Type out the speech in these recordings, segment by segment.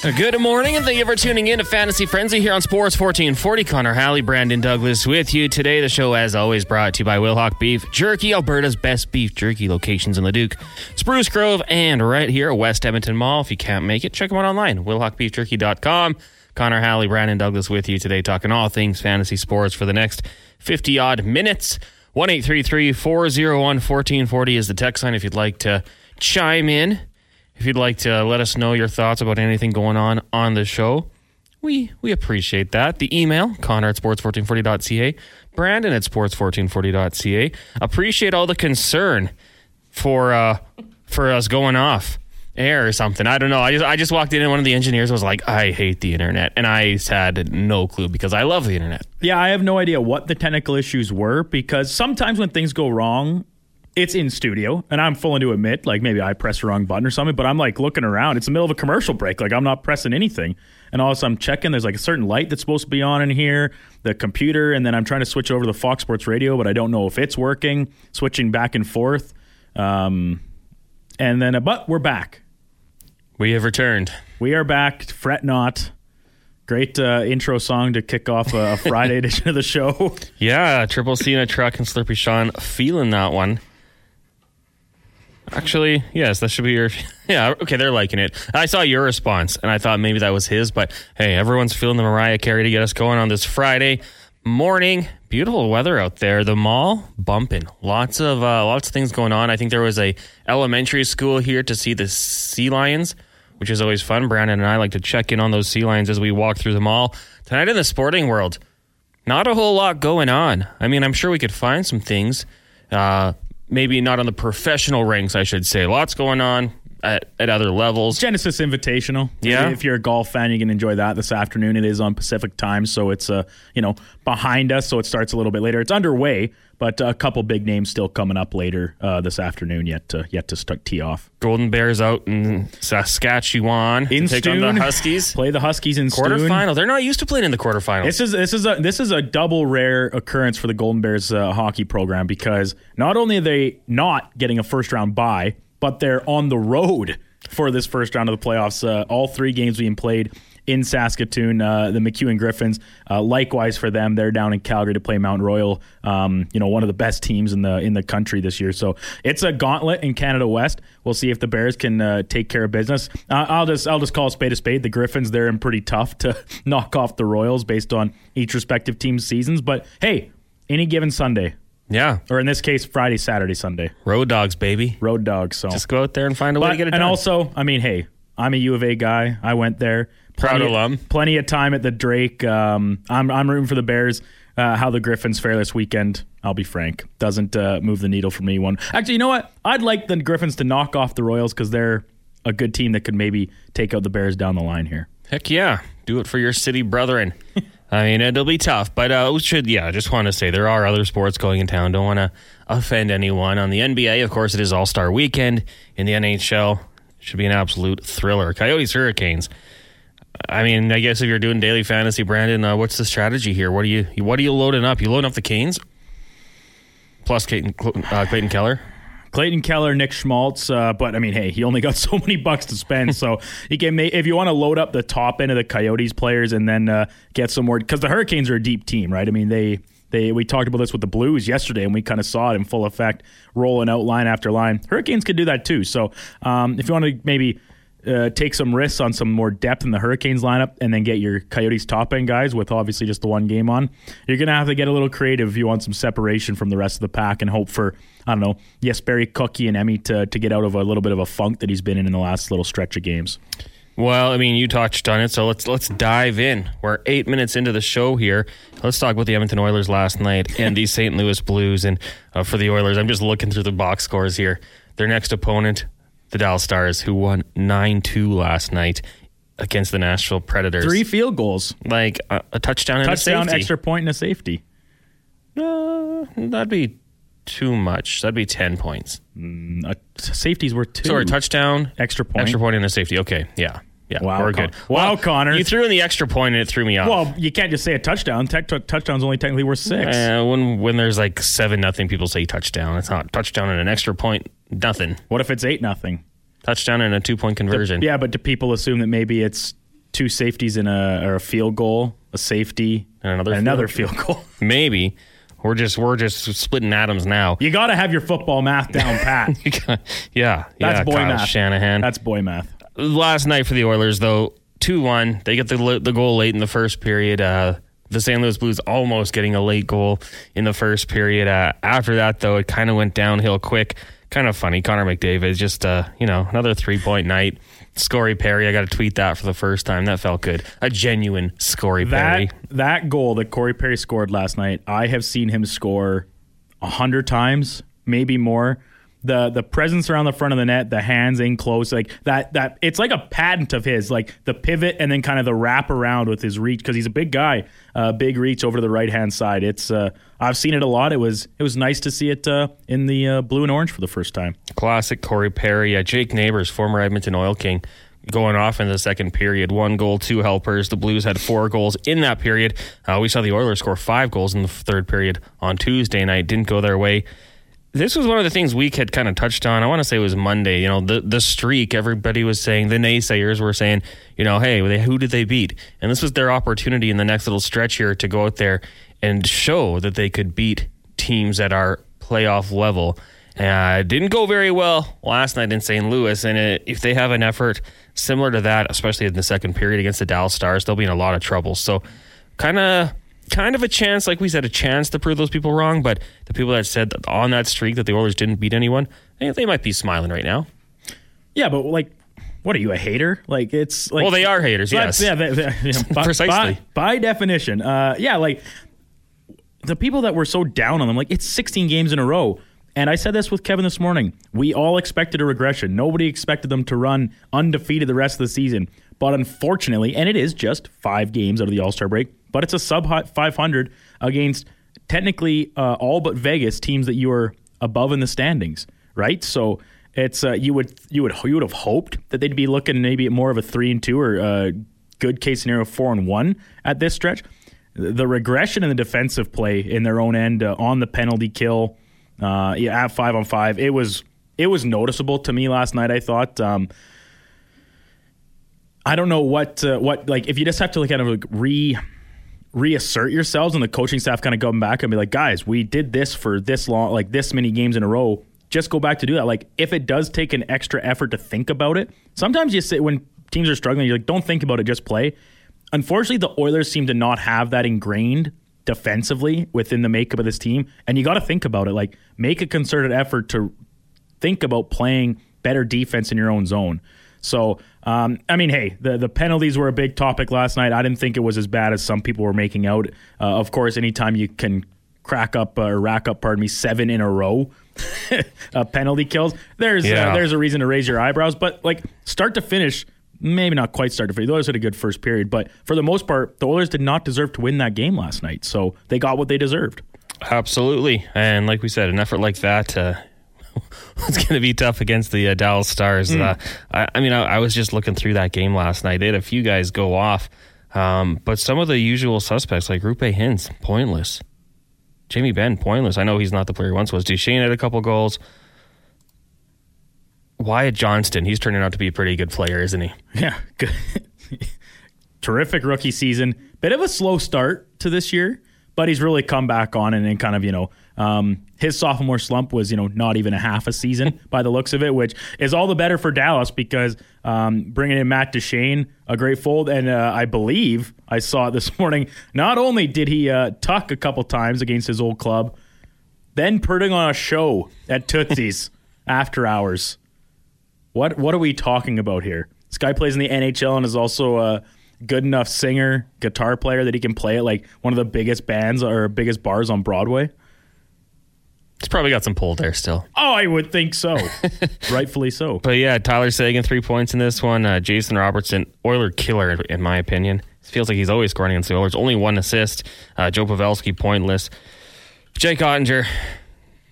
Good morning, and thank you for tuning in to Fantasy Frenzy here on Sports 1440. Connor Hallie, Brandon Douglas with you today. The show, as always, brought to you by Wilhawk Beef Jerky, Alberta's best beef jerky, locations in Leduc, Spruce Grove, and right here at West Edmonton Mall. If you can't make it, check them out online, wilhawkbeefjerky.com. Connor Hallie, Brandon Douglas with you today, talking all things fantasy sports for the next 50-odd minutes. 1-833-401-1440 is the text line if you'd like to chime in. If you'd like to let us know your thoughts about anything going on the show, we appreciate that. The email, Connor at sports1440.ca, Brandon at sports1440.ca. Appreciate all the concern for us going off air or something. I don't know. I just walked in and one of the engineers was like, I hate the internet. And I had no clue because I love the internet. Yeah, I have no idea what the technical issues were because sometimes when things go wrong, it's in studio, and I'm willing to admit, like, maybe I pressed the wrong button or something, but I'm, like, looking around. It's the middle of a commercial break. Like, I'm not pressing anything. And all of a sudden, I'm checking. There's, like, a certain light that's supposed to be on in here, the computer, and then I'm trying to switch over to the Fox Sports Radio, but I don't know if it's working, switching back and forth. But we're back. We have returned. We are back. Fret not. Great intro song to kick off a Friday edition of the show. Yeah, Triple C in a Truck and Slurpee Sean feeling that one. Actually, yes, that should be your... Yeah, okay, they're liking it. I saw your response, and I thought maybe that was his, but hey, everyone's feeling the Mariah Carey to get us going on this Friday morning. Beautiful weather out there. The mall, bumping. Lots of things going on. I think there was a elementary school here to see the sea lions, which is always fun. Brandon and I like to check in on those sea lions as we walk through the mall. Tonight in the sporting world, not a whole lot going on. I mean, I'm sure we could find some things, maybe not on the professional ranks, I should say. Lots going on at other levels. Genesis Invitational. Yeah. If you're a golf fan, you can enjoy that this afternoon. It is on Pacific time, so it's behind us, so it starts a little bit later. It's underway, but a couple big names still coming up later this afternoon, yet to tee off. Golden Bears out in Saskatchewan in to take on the Huskies. Play the Huskies in quarterfinal. They're not used to playing in the quarterfinals. This is a double rare occurrence for the Golden Bears hockey program because not only are they not getting a first round bye, but they're on the road for this first round of the playoffs. All three games being played in Saskatoon. The McEwen Griffins, likewise for them, they're down in Calgary to play Mount Royal. One of the best teams in the country this year. So it's a gauntlet in Canada West. We'll see if the Bears can take care of business. I'll just call a spade a spade. The Griffins, they're in pretty tough to knock off the Royals based on each respective team's seasons. But hey, any given Sunday. Yeah. Or in this case, Friday, Saturday, Sunday. Road dogs, baby. Road dogs. So just go out there and find a way to get it done. And also, I mean, hey, I'm a U of A guy. I went there. Proud alum. Plenty of time at the Drake. I'm rooting for the Bears. How the Griffins fare this weekend, I'll be frank. Doesn't move the needle for me one. Actually, you know what? I'd like the Griffins to knock off the Royals because they're a good team that could maybe take out the Bears down the line here. Heck yeah. Do it for your city brethren. I mean, it'll be tough, but I just want to say there are other sports going in town. Don't want to offend anyone. On the NBA, of course, it is All-Star Weekend. In the NHL, it should be an absolute thriller. Coyotes, Hurricanes. I mean, I guess if you're doing daily fantasy, Brandon, what's the strategy here? What are you loading up? You loading up the Canes? Plus Clayton Keller? Clayton Keller, Nick Schmaltz, but I mean, hey, he only got so many bucks to spend, so he can make, if you want to load up the top end of the Coyotes players and then get some more, because the Hurricanes are a deep team, right? I mean, we talked about this with the Blues yesterday, and we kind of saw it in full effect, rolling out line after line. Hurricanes could do that too, so if you want to maybe take some risks on some more depth in the Hurricanes lineup and then get your Coyotes top end guys with obviously just the one game on, you're going to have to get a little creative if you want some separation from the rest of the pack and hope for, I don't know, Jesperi Kotkaniemi to get out of a little bit of a funk that he's been in the last little stretch of games. Well, I mean, you touched on it, so let's dive in. We're 8 minutes into the show here. Let's talk about the Edmonton Oilers last night and the St. Louis Blues. And for the Oilers, I'm just looking through the box scores here. Their next opponent, the Dallas Stars, who won 9-2 last night against the Nashville Predators. 3 field goals. Like a touchdown and a safety. Touchdown, extra point, and a safety. That'd be too much. That'd be 10 points. Safeties were 2. Sorry, touchdown. Extra point. Extra point and a safety. Okay, yeah. Wow, we're good. Wow, Connor. You threw in the extra point and it threw me off. Well, you can't just say a touchdown. Touchdowns only technically were 6. When there's like 7-0, people say touchdown. It's not touchdown and an extra point. Nothing. What if it's 8-0? Touchdown and a 2-point conversion. Yeah, but do people assume that maybe it's two safeties in a field goal, a safety, and another field goal. Maybe. We're just splitting atoms now. You got to have your football math down pat. Yeah. That's boy Kyle math. Shanahan. That's boy math. Last night for the Oilers, though, 2-1. They get the goal late in the first period. The St. Louis Blues almost getting a late goal in the first period. After that, though, it kind of went downhill quick. Kind of funny. Connor McDavid, just, another three-point night. Corey Perry, I got to tweet that for the first time. That felt good. A genuine Corey Perry. That goal that Corey Perry scored last night, I have seen him score 100 times, maybe more. The presence around the front of the net, the hands in close, like that it's like a patent of his, like the pivot and then kind of the wrap around with his reach, because he's a big guy, big reach over to the right hand side. It's I've seen it a lot. It was nice to see it in the blue and orange for the first time. Classic Corey Perry. Jake Neighbors, former Edmonton Oil King, going off in the second period. 1 goal, 2 helpers. The Blues had 4 goals in that period. We saw the Oilers score 5 goals in the third period on Tuesday night. Didn't go their way. This was one of the things we had kind of touched on. I want to say it was Monday. You know, the streak, everybody was saying, the naysayers were saying, you know, hey, who did they beat? And this was their opportunity in the next little stretch here to go out there and show that they could beat teams at our playoff level. It didn't go very well last night in St. Louis, and if they have an effort similar to that, especially in the second period against the Dallas Stars, they'll be in a lot of trouble. So kind of a chance, like we said, a chance to prove those people wrong, but the people that said that on that streak that the Oilers didn't beat anyone, they might be smiling right now. Yeah, but like, what are you, a hater? Like, it's like, well, they are haters, yes. Yeah, precisely. By definition. Like the people that were so down on them, like it's 16 games in a row. And I said this with Kevin this morning. We all expected a regression. Nobody expected them to run undefeated the rest of the season. But unfortunately, and it is just 5 games out of the All-Star break, but it's a sub-500 against technically all but Vegas teams that you are above in the standings, right? So it's you would have hoped that they'd be looking maybe at more of a 3-2 or good case scenario 4-1 at this stretch. The regression in the defensive play in their own end on the penalty kill at 5-on-5, it was noticeable to me last night. I thought. I don't know what like if you just have to reassert yourselves and the coaching staff kind of come back and be like, guys, we did this for this long, like this many games in a row, just go back to do that. Like if it does take an extra effort to think about it, sometimes you sit when teams are struggling, you're like, don't think about it, just play. Unfortunately, the Oilers seem to not have that ingrained defensively within the makeup of this team. And you got to think about it, like make a concerted effort to think about playing better defense in your own zone. So, the penalties were a big topic last night. I didn't think it was as bad as some people were making out. Of course, anytime you can rack up 7 in a row penalty kills, there's a reason to raise your eyebrows. But, like, start to finish, maybe not quite start to finish. The Oilers had a good first period. But for the most part, the Oilers did not deserve to win that game last night. So they got what they deserved. Absolutely. And like we said, an effort like that it's going to be tough against the Dallas Stars. I was just looking through that game last night. They had a few guys go off, but some of the usual suspects, like Roope Hintz, pointless. Jamie Benn, pointless. I know he's not the player he once was. Duchesne had a couple goals. Wyatt Johnston, he's turning out to be a pretty good player, isn't he? Yeah, good. Terrific rookie season. Bit of a slow start to this year, but he's really come back on and kind of, his sophomore slump was, not even a half a season by the looks of it, which is all the better for Dallas because bringing in Matt Duchesne, a great fold. And I believe I saw it this morning. Not only did he tuck a couple times against his old club, then putting on a show at Tootsie's after hours. What are we talking about here? This guy plays in the NHL and is also a good enough singer, guitar player that he can play at like one of the biggest bands or biggest bars on Broadway. He's probably got some pull there still. Oh, I would think so. Rightfully so. But yeah, Tyler Seguin, 3 points in this one. Jason Robertson, Oiler killer, in my opinion. It feels like he's always scoring against the Oilers. Only 1 assist. Joe Pavelski, pointless. Jake Ottinger,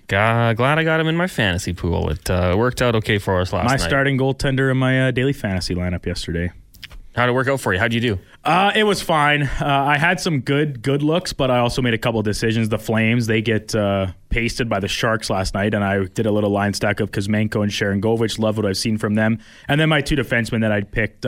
glad I got him in my fantasy pool. It worked out okay for us last night. My starting goaltender in my daily fantasy lineup yesterday. How'd it work out for you? How'd you do? It was fine. I had some good looks, but I also made a couple of decisions. The Flames, they get pasted by the Sharks last night, and I did a little line stack of Kuzmenko and Sharangovich. Love what I've seen from them. And then my 2 defensemen that I'd picked,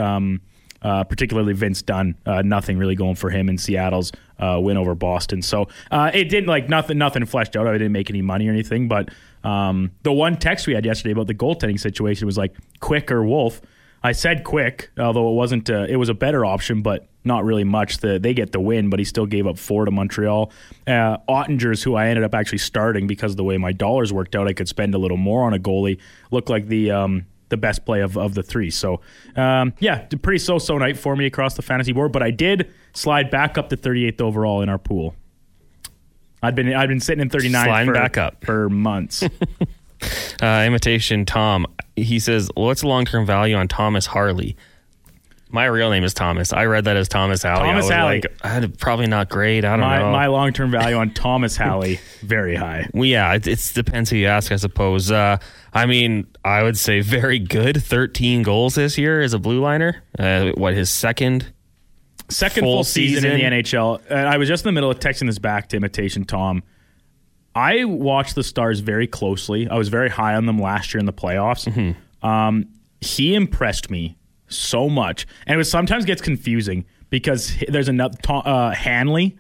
particularly Vince Dunn. Nothing really going for him in Seattle's win over Boston. So it didn't, like, nothing fleshed out. I didn't make any money or anything. But the one text we had yesterday about the goaltending situation was like Quick or Wolf. I said Quick, although it wasn't. It was a better option, but not really much. They get the win, but he still gave up 4 to Montreal. Ottinger's, who I ended up actually starting because of the way my dollars worked out, I could spend a little more on a goalie. Looked like the best play of the three. So, yeah, pretty so-so night for me across the fantasy board, but I did slide back up to 38th overall in our pool. I'd been sitting in 39 for months. Imitation Tom. He says, what's the long-term value on Thomas Harley? My real name is Thomas. I read that as Thomas Hallie. Thomas Hallie. Probably not great. I don't know. My long-term value on Thomas Hallie, very high. Well, yeah, it depends who you ask, I suppose. I mean, I would say very good. 13 goals this year as a blue liner. His second? Second full season in the NHL. And I was just in the middle of texting this back to Imitation Tom. I watched the Stars very closely. I was very high on them last year in the playoffs. Mm-hmm. He impressed me so much, and it sometimes gets confusing because there's another Hanley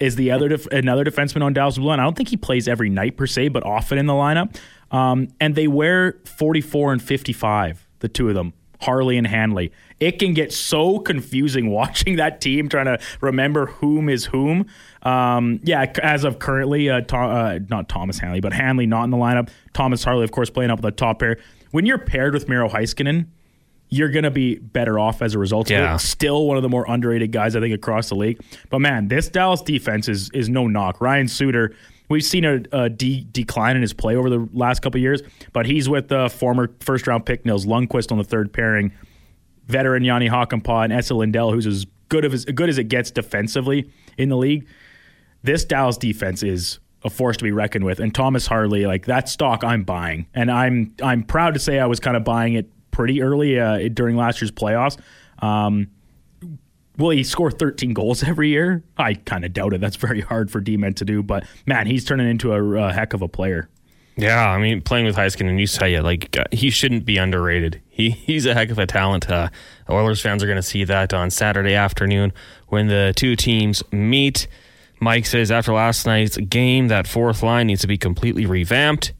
is the other another defenseman on Dallas Blue, and I don't think he plays every night per se, but often in the lineup. And they wear 44 and 55, the two of them, Harley and Hanley. It can get so confusing watching that team, trying to remember whom is whom. Yeah, as of currently, not Thomas Hanley, but Hanley not in the lineup. Thomas Harley, of course, playing up with the top pair. When you're paired with Miro Heiskanen, you're going to be better off as a result of it. Still one of the more underrated guys, I think, across the league. But, man, this Dallas defense is no knock. Ryan Suter, we've seen a decline in his play over the last couple of years, but he's with the former first-round pick Nils Lundqvist on the third pairing, veteran Yanni Hakanpää and Esa Lindell, who's as good as it gets defensively in the league. This Dallas defense is a force to be reckoned with. And Thomas Harley, like, that stock I'm buying. And I'm proud to say I was kind of buying it pretty early during last year's playoffs. Will he score 13 goals every year? I kind of doubt it. That's very hard for D-men to do, but man, he's turning into a heck of a player. Yeah, I mean, playing with Heiskanen, you say it, like, he shouldn't be underrated. He's a heck of a talent. Oilers fans are going to see that on Saturday afternoon when the two teams meet. Mike says, after last night's game, that fourth line needs to be completely revamped.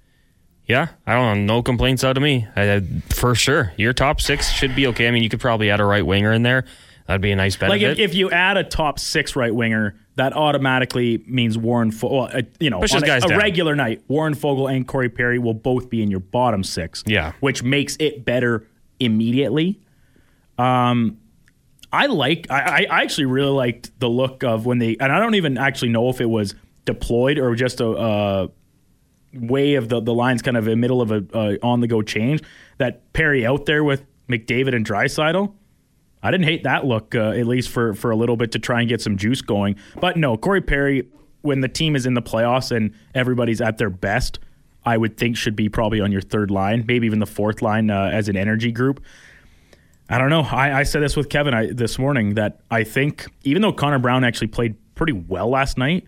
Yeah, I don't know. No complaints out of me. For sure. Your top six should be okay. I mean, you could probably add a right winger in there. That'd be a nice benefit. Like, if you add a top six right winger, that automatically means Warren Fogel. Well, on a regular night, Warren Fogel and Corey Perry will both be in your bottom six. Yeah. Which makes it better immediately. I actually really liked the look of when they, and I don't even actually know if it was deployed or just a way of the lines kind of in the middle of a on-the-go change, that Perry out there with McDavid and Draisaitl. I didn't hate that look, at least for a little bit, to try and get some juice going. But no, Corey Perry, when the team is in the playoffs and everybody's at their best, I would think should be probably on your third line, maybe even the fourth line as an energy group. I don't know. I said this with Kevin this morning, that I think even though Connor Brown actually played pretty well last night,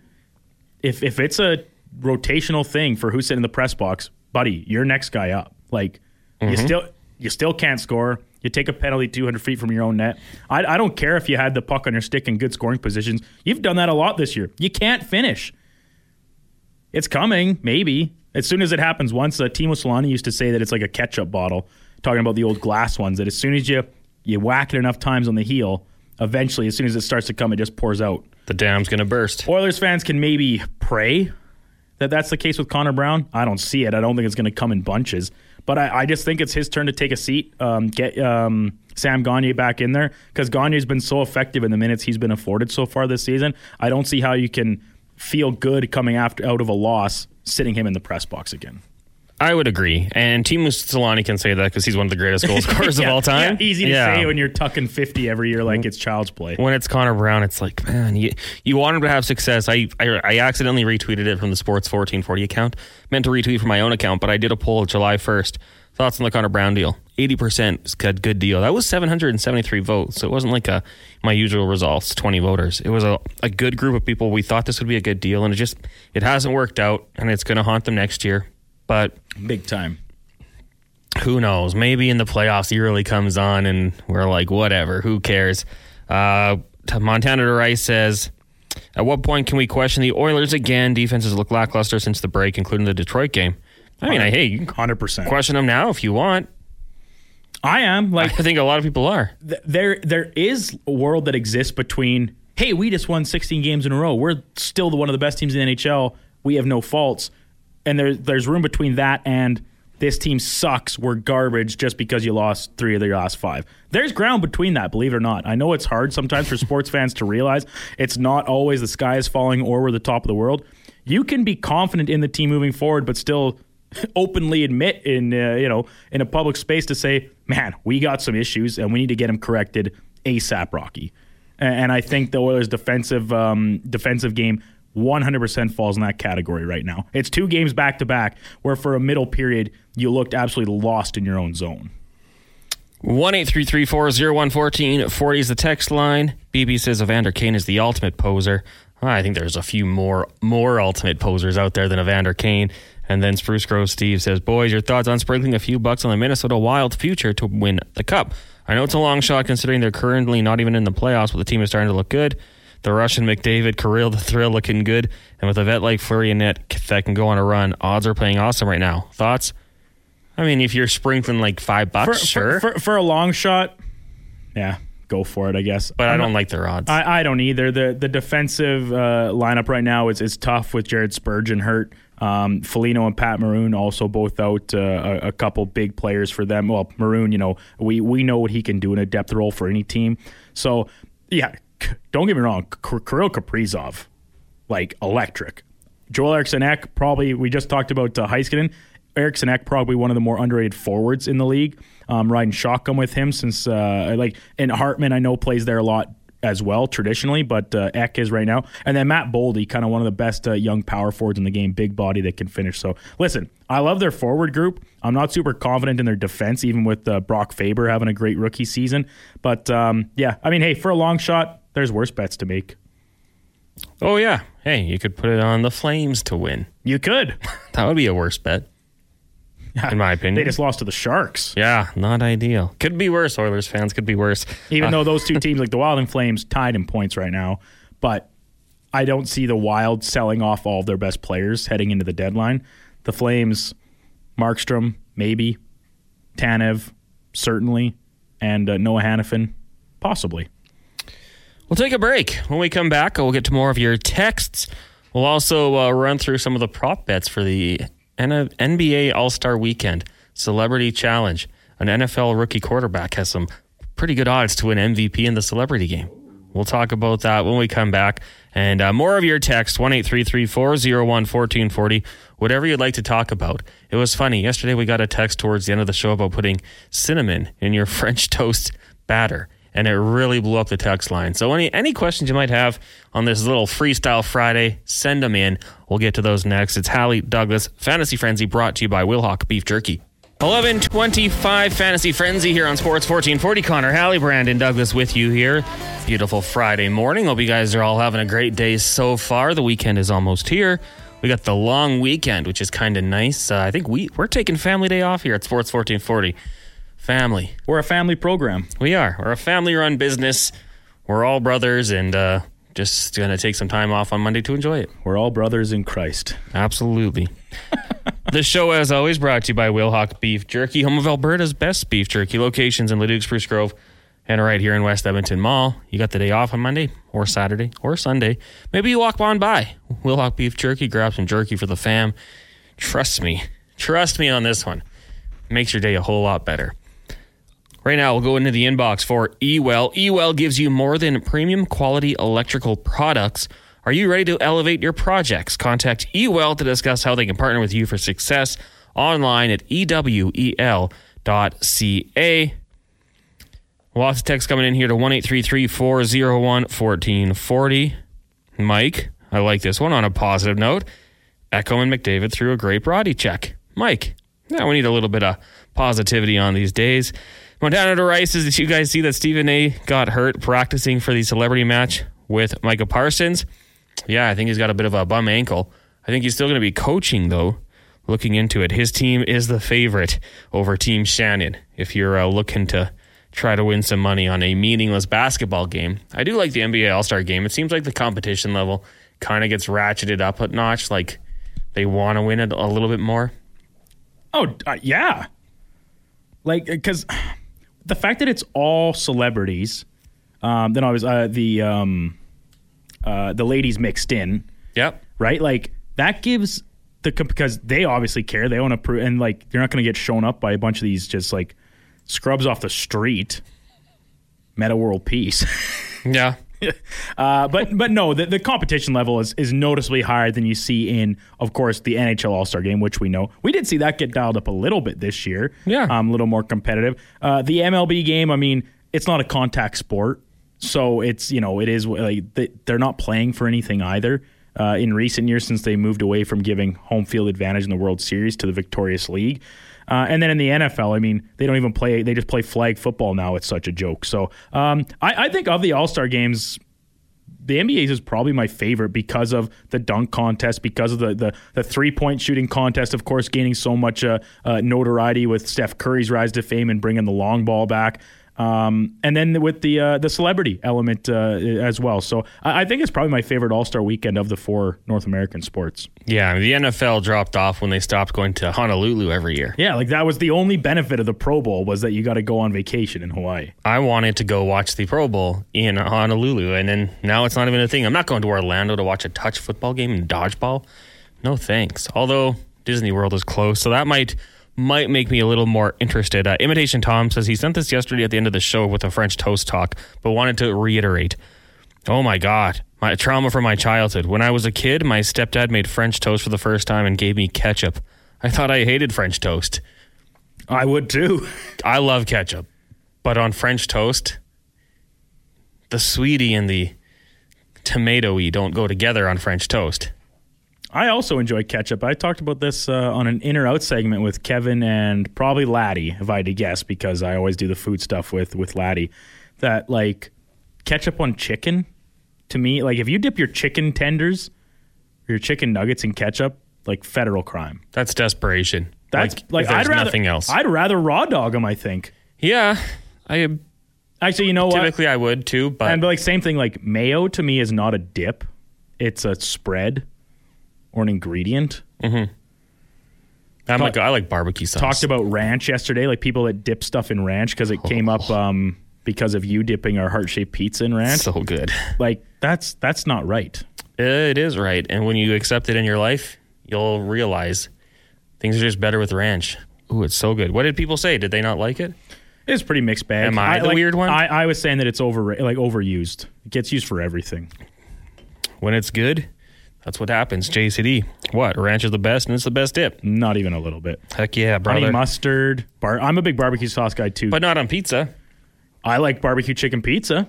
if it's a rotational thing for who's sitting in the press box, buddy, you're next guy up. Like, mm-hmm. you still can't score. You take a penalty 200 feet from your own net. I don't care if you had the puck on your stick in good scoring positions. You've done that a lot this year. You can't finish. It's coming, maybe. As soon as it happens once, Timo Solani used to say that it's like a ketchup bottle, talking about the old glass ones, that as soon as you whack it enough times on the heel, eventually, as soon as it starts to come, it just pours out. The dam's going to burst. Oilers fans can maybe pray that's the case with Connor Brown. I don't see it. I don't think it's going to come in bunches. But I just think it's his turn to take a seat, get Sam Gagne back in there, because Gagne's been so effective in the minutes he's been afforded so far this season. I don't see how you can feel good coming out of a loss sitting him in the press box again. I would agree. And Timo Solani can say that because he's one of the greatest goal scorers of all time. Yeah, easy to say when you're tucking 50 every year like it's child's play. When it's Connor Brown, it's like, man, you want him to have success. I accidentally retweeted it from the Sports 1440 account. Meant to retweet from my own account, but I did a poll July 1st. Thoughts on the Connor Brown deal. 80% said good deal. That was 773 votes. So it wasn't like my usual results, 20 voters. It was a good group of people. We thought this would be a good deal, and it hasn't worked out, and it's going to haunt them next year. But big time. who knows? Maybe in the playoffs he really comes on and we're like, whatever, who cares? Montana to Rice says, at what point can we question the Oilers again? Defenses look lackluster since the break, including the Detroit game. I mean, hey, you can 100%. Question them now if you want. I am. Like, I think a lot of people are. There is a world that exists between, hey, we just won 16 games in a row. We're still one of the best teams in the NHL. We have no faults. And there's room between that and this team sucks. We're garbage just because you lost 3 of your last 5. There's ground between that, believe it or not. I know it's hard sometimes for sports fans to realize it's not always the sky is falling or we're the top of the world. You can be confident in the team moving forward, but still openly admit in a public space to say, man, we got some issues and we need to get them corrected ASAP, Rocky. And I think the Oilers' defensive game 100% falls in that category right now. It's 2 games back-to-back where for a middle period you looked absolutely lost in your own zone. 1-833-401-1440 is the text line. BB says Evander Kane is the ultimate poser. Well, I think there's a few more ultimate posers out there than Evander Kane. And then Spruce Grove Steve says, boys, your thoughts on sprinkling a few bucks on the Minnesota Wild future to win the Cup? I know it's a long shot considering they're currently not even in the playoffs, but the team is starting to look good. The Russian McDavid, Kirill, the Thrill looking good. And with a vet like Fleury and net that can go on a run, odds are playing awesome right now. Thoughts? I mean, if you're sprinkling like $5, sure. For a long shot, yeah, go for it, I guess. But I don't like their odds. I don't either. The defensive lineup right now is tough with Jared Spurgeon hurt. Foligno and Pat Maroon also both out, a couple big players for them. Well, Maroon, we know what he can do in a depth role for any team. So, yeah, don't get me wrong. Kirill Kaprizov, like electric. Joel Eriksson Ek, probably, we just talked about Heiskanen. Eriksson Ek, probably one of the more underrated forwards in the league. Riding shotgun with him since, and Hartman, I know, plays there a lot as well traditionally, but Ek is right now. And then Matt Boldy, kind of one of the best young power forwards in the game, big body that can finish. So listen, I love their forward group. I'm not super confident in their defense, even with Brock Faber having a great rookie season. But yeah, I mean, hey, for a long shot, there's worse bets to make. Oh yeah. Hey, you could put it on the Flames to win. You could. That would be a worse bet. In my opinion. They just lost to the Sharks. Yeah, not ideal. Could be worse, Oilers fans. Could be worse. Even though those two teams, like the Wild and Flames, tied in points right now. But I don't see the Wild selling off all of their best players heading into the deadline. The Flames, Markstrom, maybe. Tanev, certainly. And Noah Hannafin, possibly. We'll take a break. When we come back, we'll get to more of your texts. We'll also run through some of the prop bets for the NBA All-Star Weekend, Celebrity Challenge. An NFL rookie quarterback has some pretty good odds to win MVP in the Celebrity Game. We'll talk about that when we come back. And more of your text, 1-833-401-1440, whatever you'd like to talk about. It was funny. Yesterday we got a text towards the end of the show about putting cinnamon in your French toast batter, and it really blew up the text line. So any questions you might have on this little Freestyle Friday, send them in. We'll get to those next. It's Hallie Douglas, Fantasy Frenzy, brought to you by Wilhawk Beef Jerky. 11:25 Fantasy Frenzy here on Sports 1440. Connor Hallie, Brandon Douglas with you here. Beautiful Friday morning. Hope you guys are all having a great day so far. The weekend is almost here. We got the long weekend, which is kind of nice. I think we're taking family day off here at Sports 1440. Family. We're a family program. We are. We're a family-run business. We're all brothers and just going to take some time off on Monday to enjoy it. We're all brothers in Christ. Absolutely. The show, as always, brought to you by Wilhawk Beef Jerky, home of Alberta's best beef jerky. Locations in Leduc, Spruce Grove, and right here in West Edmonton Mall. You got the day off on Monday or Saturday or Sunday. Maybe you walk on by Wilhawk Beef Jerky, grab some jerky for the fam. Trust me. Trust me on this one. Makes your day a whole lot better. Right now, we'll go into the inbox for eWell. eWell gives you more than premium quality electrical products. Are you ready to elevate your projects? Contact eWell to discuss how they can partner with you for success online at ewell.ca. Lots of text coming in here to 1-833-401-1440. Mike, I like this one. On a positive note, Ekholm and McDavid threw a great body check. Mike, now we need a little bit of positivity on these days. Montana to Rice is, did you guys see that Stephen A got hurt practicing for the celebrity match with Micah Parsons? Yeah, I think he's got a bit of a bum ankle. I think he's still going to be coaching, though. looking into it, his team is the favorite over Team Shannon. If you're looking to try to win some money on a meaningless basketball game, I do like the NBA All-Star game. It seems like the competition level kind of gets ratcheted up a notch. Like they want to win it a little bit more. Oh, yeah. Like, because the fact that it's all celebrities, then I was the ladies mixed in. Yep. Right. Like that gives because they obviously care. They want to prove, and like they're not going to get shown up by a bunch of these just like scrubs off the street. Meta world peace. Yeah. But no, the competition level is noticeably higher than you see in, of course, the NHL All-Star Game, which we know. We did see that get dialed up a little bit this year. Yeah. A little more competitive. The MLB game, I mean, it's not a contact sport. So it's, you know, it is like they're not playing for anything either. In recent years, since they moved away from giving home field advantage in the World Series to the victorious league. And then in the NFL, I mean, they don't even play. They just play flag football now. It's such a joke. So I think of the All-Star games, the NBA is probably my favorite because of the dunk contest, because of the three-point shooting contest, of course, gaining so much notoriety with Steph Curry's rise to fame and bringing the long ball back. And then with the celebrity element as well. So I think it's probably my favorite All-Star weekend of the four North American sports. Yeah, the NFL dropped off when they stopped going to Honolulu every year. Yeah, like that was the only benefit of the Pro Bowl was that you got to go on vacation in Hawaii. I wanted to go watch the Pro Bowl in Honolulu, and then now it's not even a thing. I'm not going to Orlando to watch a touch football game and dodgeball. No thanks. Although Disney World is closed, so that might make me a little more interested. Imitation Tom says he sent this yesterday at the end of the show with a French toast talk, but wanted to reiterate. Oh my God, my trauma from my childhood. When I was a kid, my stepdad made French toast for the first time and gave me ketchup. I thought I hated French toast. I would too. I love ketchup, but on French toast, the sweetie and the tomatoey don't go together on French toast. I also enjoy ketchup. I talked about this on an In or Out segment with Kevin and probably Laddie, if I had to guess, because I always do the food stuff with Laddie, that, like, ketchup on chicken, to me, like, if you dip your chicken tenders or your chicken nuggets in ketchup, like, federal crime. That's desperation. That's, like there's nothing else. I'd rather raw dog them, I think. Yeah. Actually, you know what? Typically, I would, too, but... And, like, same thing, like, mayo, to me, is not a dip. It's a spread. Or an ingredient. Mm-hmm. I like barbecue sauce. Talked about ranch yesterday, like people that dip stuff in ranch because it came up because of you dipping our heart-shaped pizza in ranch. So good. Like that's not right. It is right, and when you accept it in your life, you'll realize things are just better with ranch. Ooh, it's so good. What did people say? Did they not like it? It's pretty mixed bag. Am I the weird one? I was saying that it's overused. It gets used for everything. When it's good. That's what happens. JCD. What? Ranch is the best and it's the best dip. Not even a little bit. Heck yeah, brother. Honey mustard. I'm a big barbecue sauce guy too. But not on pizza. I like barbecue chicken pizza.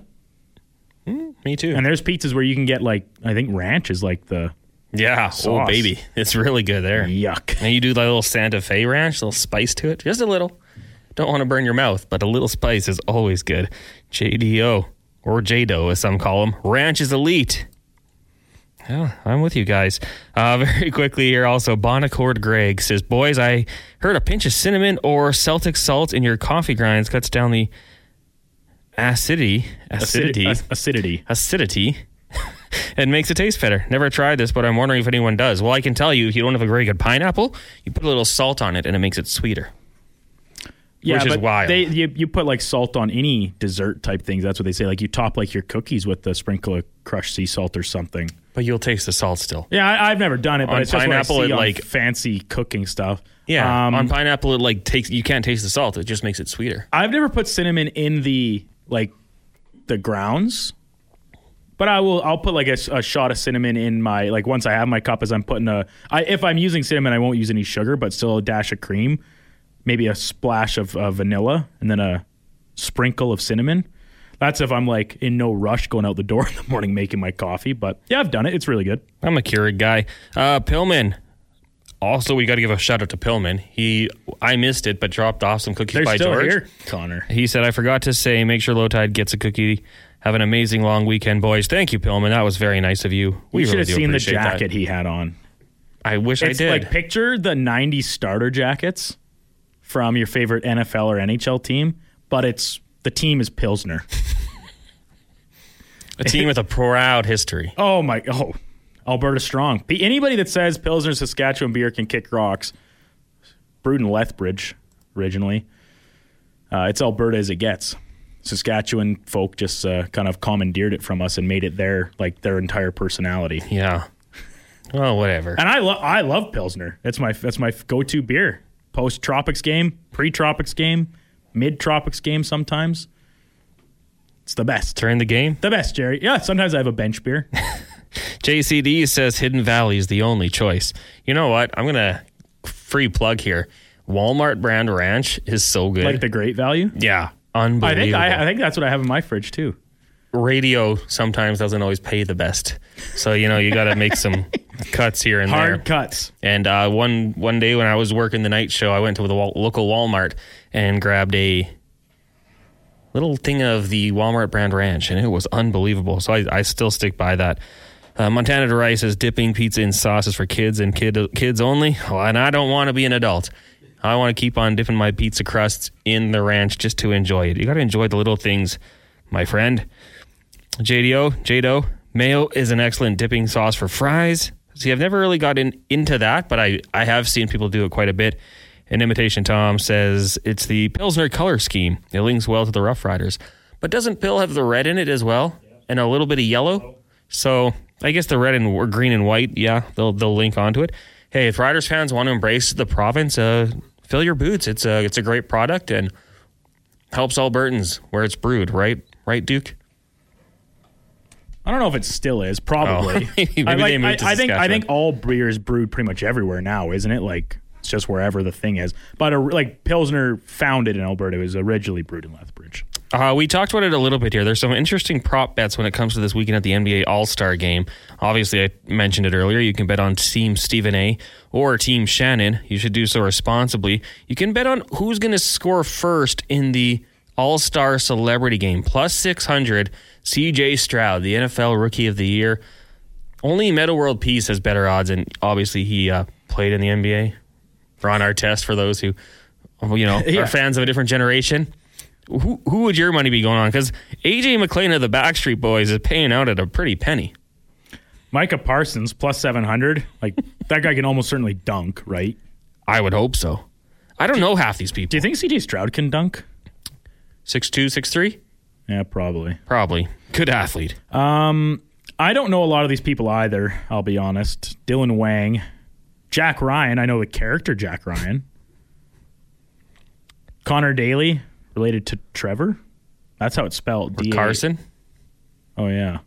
Me too. And there's pizzas where you can get like, I think ranch is like the sauce. Oh baby. It's really good there. Yuck. And you do that little Santa Fe ranch, a little spice to it. Just a little. Don't want to burn your mouth, but a little spice is always good. JDO or JDO as some call them. Ranch is elite. Yeah, I'm with you guys. Very quickly here also, Bonacord Greg says, boys, I heard a pinch of cinnamon or Celtic salt in your coffee grinds cuts down the acidity and makes it taste better. Never tried this, but I'm wondering if anyone does. Well, I can tell you, if you don't have a very good pineapple, you put a little salt on it and it makes it sweeter. Yeah, which is wild. You put like salt on any dessert type things. That's what they say. Like you top like your cookies with a sprinkle of crushed sea salt or something. But you'll taste the salt still. Yeah, I've never done it, but it's just what I see on fancy cooking stuff. Yeah, on pineapple it like takes you can't taste the salt. It just makes it sweeter. I've never put cinnamon in the like the grounds, but I'll put like a shot of cinnamon in my like once I have my cup as I'm putting if I'm using cinnamon I won't use any sugar, but still a dash of cream. Maybe a splash of vanilla and then a sprinkle of cinnamon. That's if I'm like in no rush going out the door in the morning making my coffee. But yeah, I've done it. It's really good. I'm a Keurig guy. Pillman. Also, we got to give a shout out to Pillman. I missed it, but dropped off some cookies by George. They're still here, Connor. He said, I forgot to say, make sure Low Tide gets a cookie. Have an amazing long weekend, boys. Thank you, Pillman. That was very nice of you. We should have seen the jacket he had on. I wish I did. Like, picture the 90s starter jackets from your favorite NFL or NHL team, but it's the team is Pilsner. A team with a proud history. Oh, my. Oh, Alberta strong. Anybody that says Pilsner Saskatchewan beer can kick rocks, brewed in Lethbridge originally, it's Alberta as it gets. Saskatchewan folk just kind of commandeered it from us and made it their, like, their entire personality. Yeah. Well, whatever. And I love Pilsner. That's my go-to beer. Post-Tropics game, pre-Tropics game, mid-Tropics game sometimes. It's the best. During the game? The best, Jerry. Yeah, sometimes I have a bench beer. JCD says Hidden Valley is the only choice. You know what? I'm going to free plug here. Walmart brand ranch is so good. Like the Great Value? Yeah. Unbelievable. I think that's what I have in my fridge, too. Radio sometimes doesn't always pay the best. So, you know, you got to make some cuts here and there. Hard cuts. And one day when I was working the night show, I went to the local Walmart and grabbed a little thing of the Walmart brand ranch, and it was unbelievable. So I still stick by that. Montana Derice is dipping pizza in sauces for kids and kids only. Oh, and I don't want to be an adult. I want to keep on dipping my pizza crusts in the ranch just to enjoy it. You got to enjoy the little things, my friend. Jado, mayo is an excellent dipping sauce for fries. See, I've never really gotten into that, but I have seen people do it quite a bit. And Imitation Tom says it's the Pilsner color scheme. It links well to the Rough Riders. But doesn't Pil have the red in it as well? And a little bit of yellow? So I guess the red and green and white, yeah, they'll link onto it. Hey, if Riders fans want to embrace the province, fill your boots. It's a great product and helps Albertans where it's brewed, right? Right, Duke? I don't know if it still is. Probably. Oh. I think all beer is brewed pretty much everywhere now, isn't it? Like, it's just wherever the thing is. But like Pilsner, founded in Alberta, was originally brewed in Lethbridge. We talked about it a little bit here. There's some interesting prop bets when it comes to this weekend at the NBA All-Star Game. Obviously, I mentioned it earlier. You can bet on Team Stephen A or Team Shannon. You should do so responsibly. You can bet on who's going to score first in the All-Star Celebrity Game. Plus 600, CJ Stroud, the NFL Rookie of the Year. Only Metal World Peace has better odds, and obviously he played in the NBA. Ron Artest, for those who yeah, are fans of a different generation. Who would your money be going on? Because AJ McLean of the Backstreet Boys is paying out at a pretty penny. Micah Parsons, plus 700. Like, that guy can almost certainly dunk, right? I would hope so. I don't know half these people. Do you think CJ Stroud can dunk? 6'2", 6'3"? Yeah, probably. Probably. Good athlete. I don't know a lot of these people either, I'll be honest. Dylan Wang. Jack Ryan. I know the character Jack Ryan. Connor Daly, related to Trevor. That's how it's spelled. Or Carson. Oh, yeah.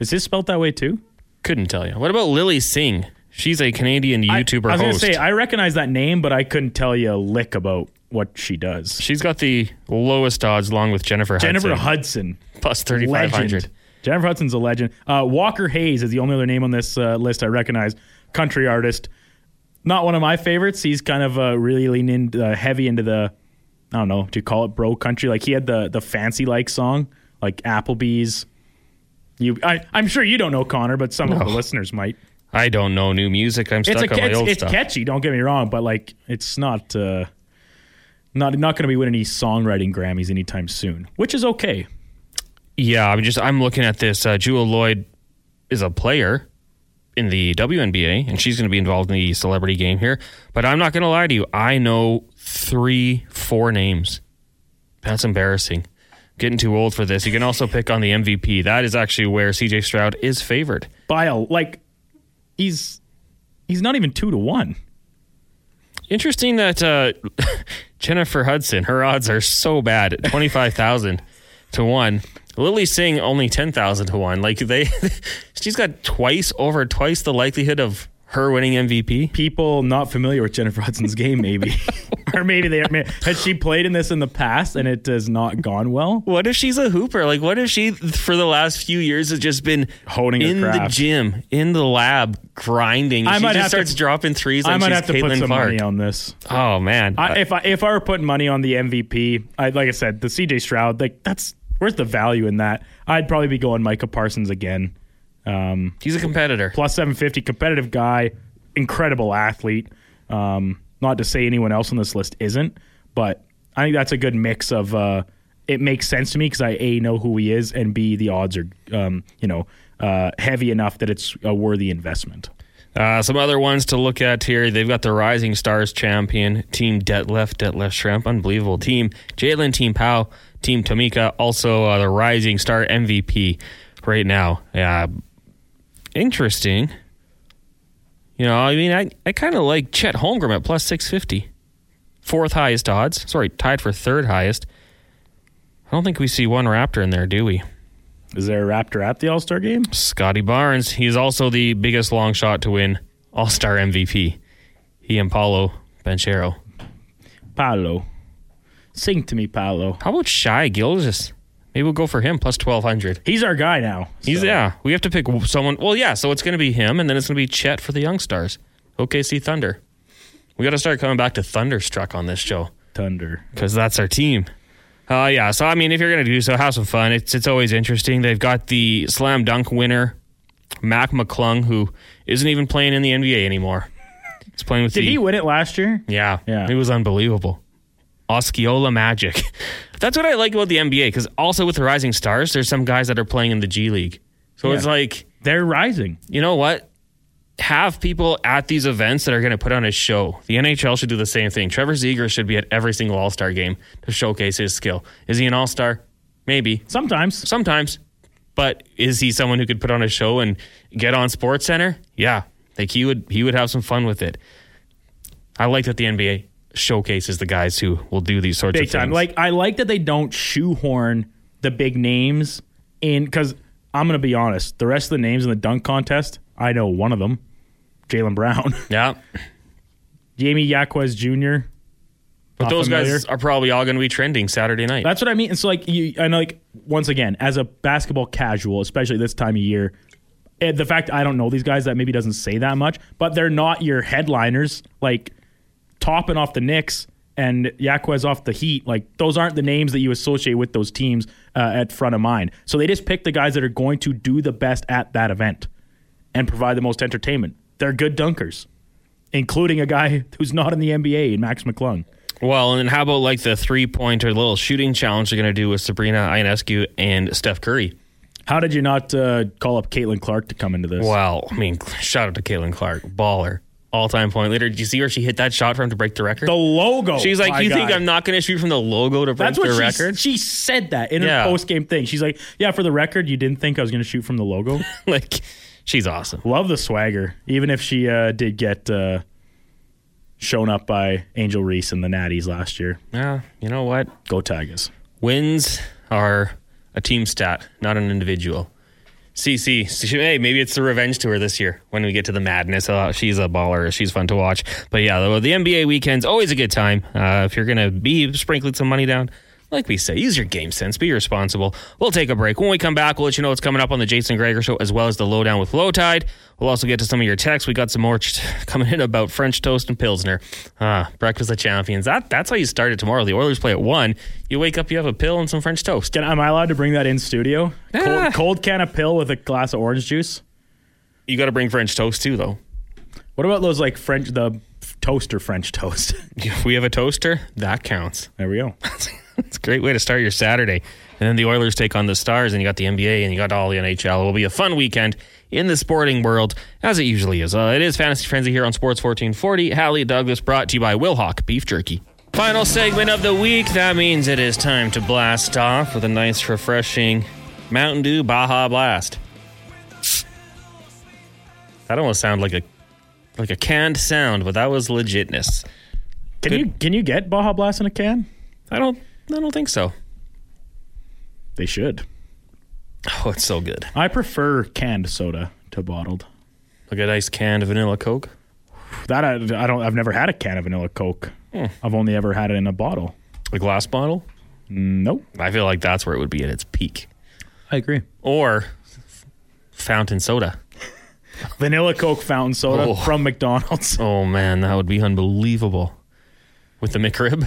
Is his spelled that way, too? Couldn't tell you. What about Lily Singh? She's a Canadian YouTuber host. I was going to say, I recognize that name, but I couldn't tell you a lick about what she does. She's got the lowest odds, along with Jennifer Hudson. Plus 3,500. Jennifer Hudson's a legend. Walker Hayes is the only other name on this list I recognize. Country artist. Not one of my favorites. He's kind of really leaning heavy into the, I don't know, do you call it bro country? Like, he had the fancy-like song, like Applebee's. I'm sure you don't know, Connor, but some of the listeners might. I don't know new music. I'm stuck on my old stuff. It's catchy, don't get me wrong, but, like, it's not not going to be winning any songwriting Grammys anytime soon, which is okay. Yeah, I'm looking at this. Jewel Lloyd is a player in the WNBA, and she's going to be involved in the celebrity game here. But I'm not going to lie to you. I know 3-4 names. That's embarrassing. Getting too old for this. You can also pick on the MVP. That is actually where CJ Stroud is favored. He's not even 2-1. Interesting that Jennifer Hudson, her odds are so bad, 25,000 to 1. Lily Singh, only 10,000 to 1. Like, she's got over twice the likelihood of her winning MVP. People not familiar with Jennifer Hudson's game, maybe. Or maybe they are. Has she played in this in the past and it has not gone well? What if she's a hooper? Like, what if she, for the last few years, has just been honing in the gym, in the lab, grinding? She starts dropping threes. I might have to put some money on this. Oh, man. If I were putting money on the MVP, like I said, the CJ Stroud, like, that's, where's the value in that? I'd probably be going Micah Parsons again. He's a competitor. Plus 750, competitive guy. incredible athlete. Not to say anyone else on this list isn't, but I think that's a good mix of it makes sense to me because I, A, know who he is, and B, the odds are, heavy enough that it's a worthy investment. Some other ones to look at here. They've got the Rising Stars champion, Team Detlef Schrempf, unbelievable team. Jalen, Team Powell, Team Tamika, also the Rising Star MVP right now. Interesting. You know, I mean, I kind of like Chet Holmgren at plus 650. Fourth highest odds. Sorry, tied for third highest. I don't think we see one Raptor in there, do we? Is there a Raptor at the All-Star game? Scotty Barnes. He's also the biggest long shot to win All-Star MVP. He and Paolo Banchero. Paolo. Sing to me, Paolo. How about Shai Gilgeous? Maybe we'll go for him, plus 1,200. He's our guy now. So. We have to pick someone. Well, yeah, so it's going to be him, and then it's going to be Chet for the Young Stars. OKC Thunder. We got to start coming back to Thunderstruck on this show. Thunder. Because that's our team. So, I mean, if you're going to do so, have some fun. It's always interesting. They've got the slam dunk winner, Mac McClung, who isn't even playing in the NBA anymore. He's playing with Did he win it last year? Yeah. It was unbelievable. Osceola Magic. That's what I like about the NBA, because also with the Rising Stars, there's some guys that are playing in the G League. So It's like... They're rising. You know what? Have people at these events that are going to put on a show. The NHL should do the same thing. Trevor Zegras should be at every single All-Star game to showcase his skill. Is he an All-Star? Maybe. Sometimes. But is he someone who could put on a show and get on SportsCenter? Yeah. Like he would have some fun with it. I like that the NBA showcases the guys who will do these sorts of things. Like, I like that they don't shoehorn the big names in, because I'm going to be honest, the rest of the names in the dunk contest, I know one of them, Jaylen Brown. Yeah. Jamie Yaquez Jr. But those guys are probably all going to be trending Saturday night. That's what I mean. It's like, once again, as a basketball casual, especially this time of year, the fact I don't know these guys, that maybe doesn't say that much, but they're not your headliners. Like, Toppin off the Knicks and Yaquez off the Heat, like, those aren't the names that you associate with those teams at front of mind. So they just pick the guys that are going to do the best at that event and provide the most entertainment. They're good dunkers, including a guy who's not in the NBA, Max McClung. Well, and how about like the three-pointer little shooting challenge they're going to do with Sabrina Ionescu and Steph Curry? How did you not call up Caitlin Clark to come into this? Well, I mean, shout out to Caitlin Clark, baller. All-time point leader. Did you see where she hit that shot for him to break the record? The logo. She's like, you think I'm not going to shoot from the logo to break the record? She said that in her post-game thing. She's like, for the record, you didn't think I was going to shoot from the logo? Like, she's awesome. Love the swagger, even if she did get shown up by Angel Reese and the Natties last year. Yeah, you know what? Go Tigers. Wins are a team stat, not an individual. Hey, maybe it's the revenge tour this year when we get to the madness. She's a baller. She's fun to watch. But yeah, the NBA weekend's always a good time. If you're going to be sprinkling some money down, like we say, use your game sense. Be responsible. We'll take a break. When we come back, we'll let you know what's coming up on the Jason Gregor Show, as well as the Lowdown with Low Tide. We'll also get to some of your texts. We got some more coming in about French toast and Pilsner. Breakfast of Champions. That's how you start it tomorrow. The Oilers play at 1. You wake up, you have a pill and some French toast. Am I allowed to bring that in studio? Cold can of pill with a glass of orange juice? You got to bring French toast too, though. What about those like the toaster French toast? If we have a toaster, that counts. There we go. It's a great way to start your Saturday. And then the Oilers take on the Stars, and you got the NBA, and you got all the NHL. It will be a fun weekend in the sporting world, as it usually is. It is Fantasy Frenzy here on Sports 1440. Hallie Douglas, brought to you by Wilhawk Beef Jerky. Final segment of the week. That means it is time to blast off with a nice, refreshing Mountain Dew Baja Blast. That almost sounded like a canned sound, but that was legitness. Can you get Baja Blast in a can? I don't think so. They should. Oh, it's so good. I prefer canned soda to bottled. Like a nice canned vanilla Coke? That I've never had a can of vanilla Coke. I've only ever had it in a bottle. A glass bottle? Nope. I feel like that's where it would be at its peak. I agree. Or fountain soda. Vanilla Coke fountain soda from McDonald's. Oh, man, that would be unbelievable. With the McRib?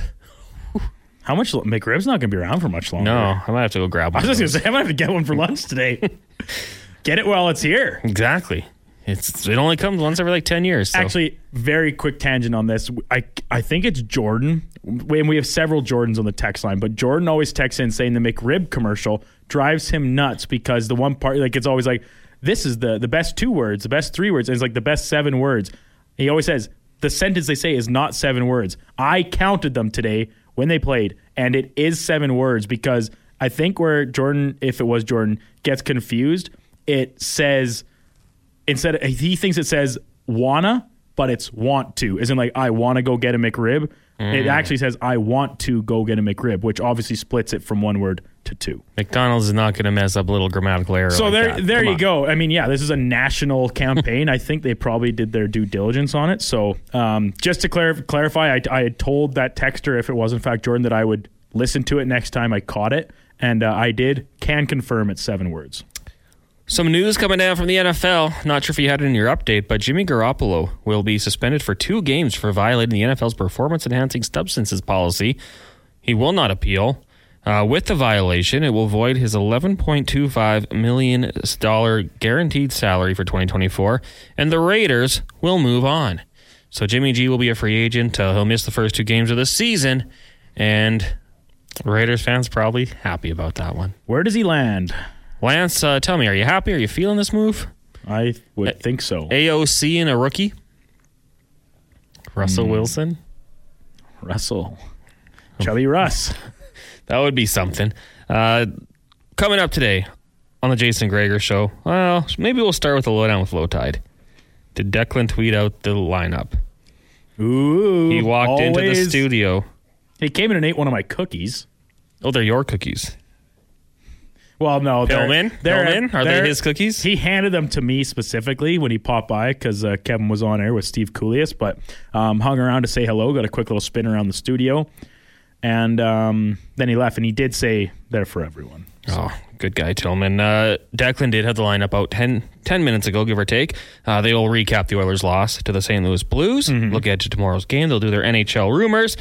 How much? McRib's not going to be around for much longer. No, I might have to go grab one. I was just going to say, I might have to get one for lunch today. Get it while it's here. Exactly. It only comes once every like 10 years. So. Actually, very quick tangent on this. I think it's Jordan. We have several Jordans on the text line, but Jordan always texts in saying the McRib commercial drives him nuts because the one part, like it's always like, this is the best 2 words, the best 3 words, and it's like the best 7 words. He always says, the sentence they say is not 7 words. I counted them today when they played, and it is 7 words because I think where Jordan, if it was Jordan, gets confused, it says... Instead, he thinks it says wanna, but it's want to. Isn't like, I want to go get a McRib. It actually says, I want to go get a McRib, which obviously splits it from 1 word to 2. McDonald's is not going to mess up little grammatical error. So like there you go. I mean, yeah, this is a national campaign. I think they probably did their due diligence on it. So just to clarify, I had told that texter, if it was in fact Jordan, that I would listen to it next time I caught it. And I did. Can confirm it's 7 words. Some news coming down from the NFL. Not sure if you had it in your update, but Jimmy Garoppolo will be suspended for 2 games for violating the NFL's performance-enhancing substances policy. He will not appeal. With the violation, it will void his $11.25 million guaranteed salary for 2024, and the Raiders will move on. So Jimmy G will be a free agent. He'll miss the first 2 games of the season, and Raiders fans probably happy about that one. Where does he land? Lance, tell me, are you happy? Are you feeling this move? I would think so. AOC and a rookie? Russell Wilson? Russell. Chubby Russ. That would be something. Coming up today on the Jason Greger Show, well, maybe we'll start with a lowdown with Low Tide. Did Declan tweet out the lineup? Ooh. He walked into the studio. He came in and ate one of my cookies. Oh, they're your cookies. Well, no. Pillman? Are they his cookies? He handed them to me specifically when he popped by because Kevin was on air with Steve Coolius, but hung around to say hello, got a quick little spin around the studio, and then he left, and he did say, they're for everyone. So. Oh, good guy, Tillman. Declan did have the lineup out 10 minutes ago, give or take. They will recap the Oilers' loss to the St. Louis Blues, look ahead to tomorrow's game. They'll do their NHL rumors,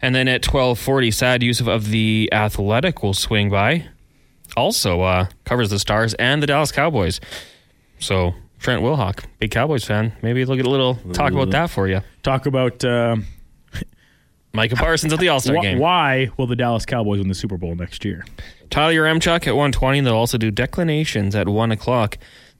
and then at 12:40, Sad Yusuf of The Athletic will swing by. Also covers the Stars and the Dallas Cowboys. So Trent Wilhawk, big Cowboys fan. Maybe look at a little talk about that for you. Talk about Micah Parsons at the All-Star game. Why will the Dallas Cowboys win the Super Bowl next year? Tyler Remchuk at 1:20. They'll also do declinations at 1 o'clock.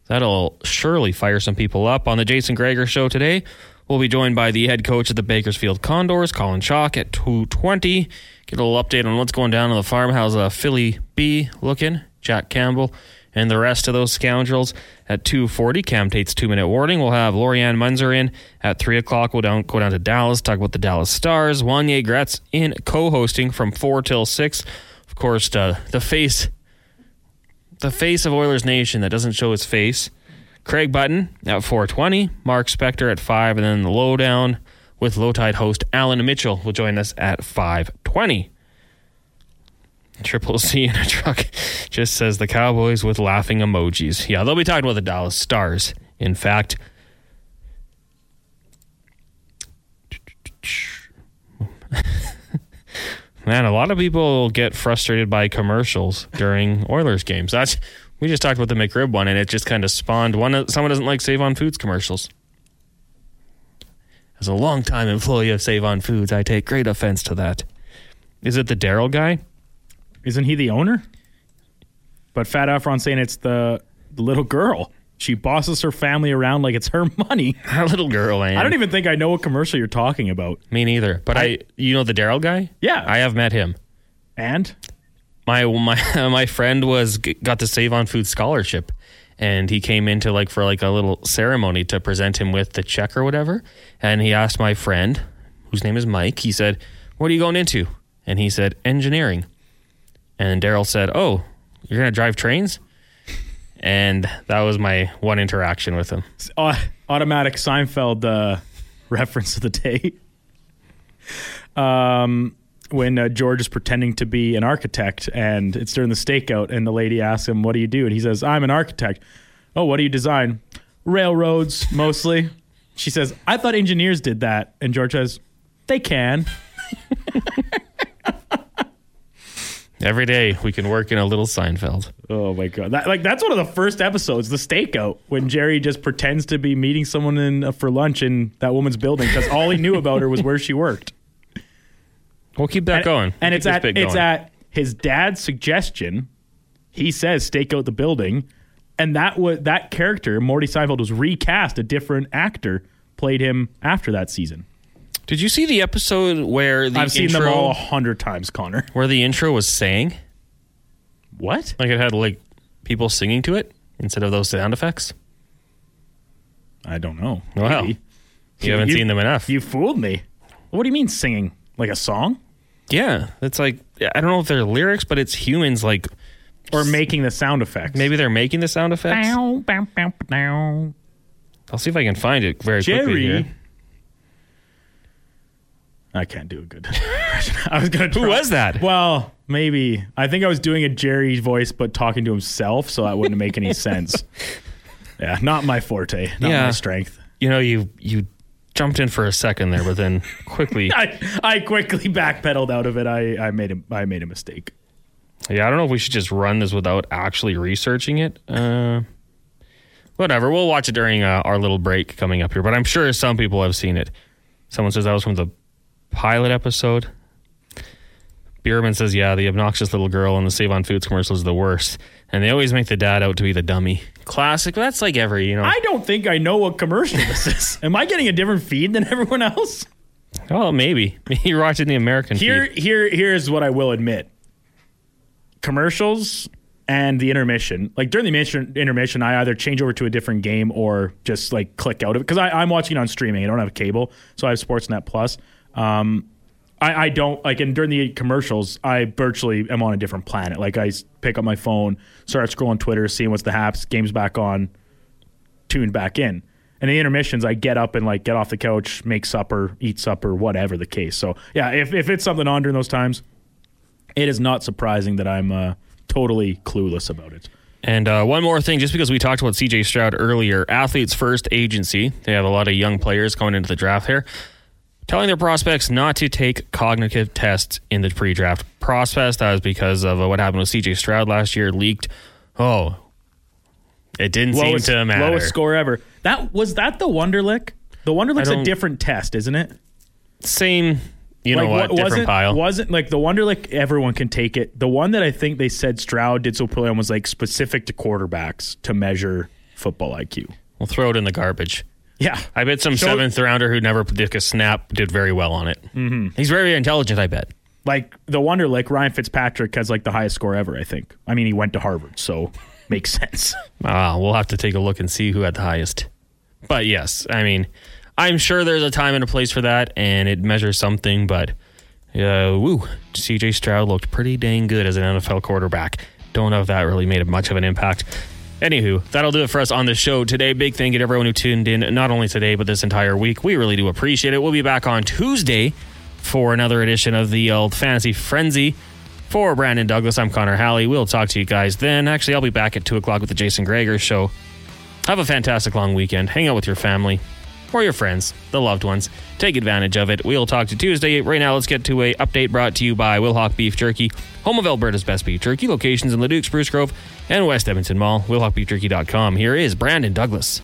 That'll surely fire some people up. On the Jason Greger Show today, we'll be joined by the head coach of the Bakersfield Condors, Colin Chalk, at 2:20. Get a little update on what's going down on the farm. How's Philly B looking? Jack Campbell and the rest of those scoundrels at 2:40. Cam Tate's 2-minute warning. We'll have Lorianne Munzer in at 3 o'clock. We'll go down to Dallas, talk about the Dallas Stars. Wanye Gratz in co-hosting from 4 till 6. Of course, the face of Oilers Nation that doesn't show his face. Craig Button at 4:20. Mark Spector at 5. And then the lowdown with Low Tide host Alan Mitchell will join us at 5:20. Triple C in a truck just says the Cowboys with laughing emojis. Yeah, they'll be talking about the Dallas Stars. In fact, man, a lot of people get frustrated by commercials during Oilers games. We just talked about the McRib one, and it just kind of spawned one. Someone doesn't like Save On Foods commercials. As a long-time employee of Save On Foods, I take great offense to that. Is it the Daryl guy? Isn't he the owner? But Fat Efron saying it's the little girl. She bosses her family around like it's her money. That little girl, I don't even think I know what commercial you're talking about. Me neither. But you know the Daryl guy? Yeah. I have met him. And? My friend got the Save On Foods scholarship. And he came into for a little ceremony to present him with the check or whatever. And he asked my friend, whose name is Mike, he said, what are you going into? And he said, engineering. And Daryl said, oh, you're going to drive trains? And that was my one interaction with him. Automatic Seinfeld reference of the day. When George is pretending to be an architect, and it's during the stakeout, and the lady asks him, what do you do? And he says, I'm an architect. Oh, what do you design? Railroads, mostly. She says, I thought engineers did that. And George says, they can. Every day we can work in a little Seinfeld. Oh my God. That's one of the first episodes, the stakeout, when Jerry just pretends to be meeting someone for lunch in that woman's building because all he knew about her was where she worked. We'll keep that going. And it's at his dad's suggestion. He says, stake out the building. And that character, Morty Seinfeld, was recast. A different actor played him after that season. Did you see the episode where the intro... I've seen them all 100 times, Connor. Where the intro was sang? What? Like it had people singing to it instead of those sound effects? I don't know. Wow. Maybe. You haven't seen them enough. You fooled me. What do you mean singing? Like a song? Yeah. It's like, I don't know if they're lyrics, but it's humans like... Or making the sound effects. Maybe they're making the sound effects. Bow, bow, bow, bow. I'll see if I can find it very quickly here. I can't do a good impression. I was going to try. Who was that? Well, maybe. I think I was doing a Jerry voice, but talking to himself, so that wouldn't make any sense. Yeah, not my forte. Not my strength. You know, you jumped in for a second there, but then quickly... I quickly backpedaled out of it. I made a mistake. Yeah, I don't know if we should just run this without actually researching it. Whatever. We'll watch it during our little break coming up here, but I'm sure some people have seen it. Someone says that was from the pilot episode. Bierman says, yeah, the obnoxious little girl in the Save on Foods commercial is the worst. And they always make the dad out to be the dummy. Classic. That's like every, I don't think I know what commercial this is. Am I getting a different feed than everyone else? Oh, maybe. You're watching the American feed. Here's what I will admit. Commercials and the intermission. Like during the intermission, I either change over to a different game or just click out of it because I'm watching it on streaming. I don't have cable, so I have Sportsnet Plus. I don't and during the commercials, I virtually am on a different planet. Like I pick up my phone, start scrolling Twitter, seeing what's the haps, game's back on, tuned back in. And the intermissions, I get up and get off the couch, make supper, eat supper, whatever the case. So yeah, if it's something on during those times. It is not surprising that I'm totally clueless about it. And one more thing, just because we talked about C.J. Stroud earlier, Athletes First Agency, they have a lot of young players coming into the draft here, telling their prospects not to take cognitive tests in the pre-draft process. That was because of what happened with C.J. Stroud last year, leaked. Oh, it didn't seem to matter. Lowest score ever. Was that the Wonderlick? The Wonderlick's a different test, isn't it? Same... different pile. Wasn't the Wonderlic, everyone can take it. The one that I think they said Stroud did so poorly on was specific to quarterbacks to measure football IQ. We'll throw it in the garbage. Yeah. I bet some 7th rounder who never took a snap did very well on it. Mm-hmm. He's very intelligent, I bet. The Wonderlic, Ryan Fitzpatrick has the highest score ever, I think. I mean, he went to Harvard, so makes sense. We'll have to take a look and see who had the highest. But yes, I mean... I'm sure there's a time and a place for that, and it measures something, but C.J. Stroud looked pretty dang good as an NFL quarterback. Don't know if that really made much of an impact. Anywho, that'll do it for us on the show today. Big thank you to everyone who tuned in, not only today, but this entire week. We really do appreciate it. We'll be back on Tuesday for another edition of the Old Fantasy Frenzy. For Brandon Douglas, I'm Connor Hallie. We'll talk to you guys then. Actually, I'll be back at 2 o'clock with the Jason Greger Show. Have a fantastic long weekend. Hang out with your family. Or your friends, the loved ones. Take advantage of it. We'll talk to you Tuesday. Right now, let's get to a update brought to you by Wilhawk Beef Jerky, home of Alberta's best beef jerky, locations in Leduc, Spruce Grove, and West Edmonton Mall, wilhawkbeefjerky.com. Here is Brandon Douglas.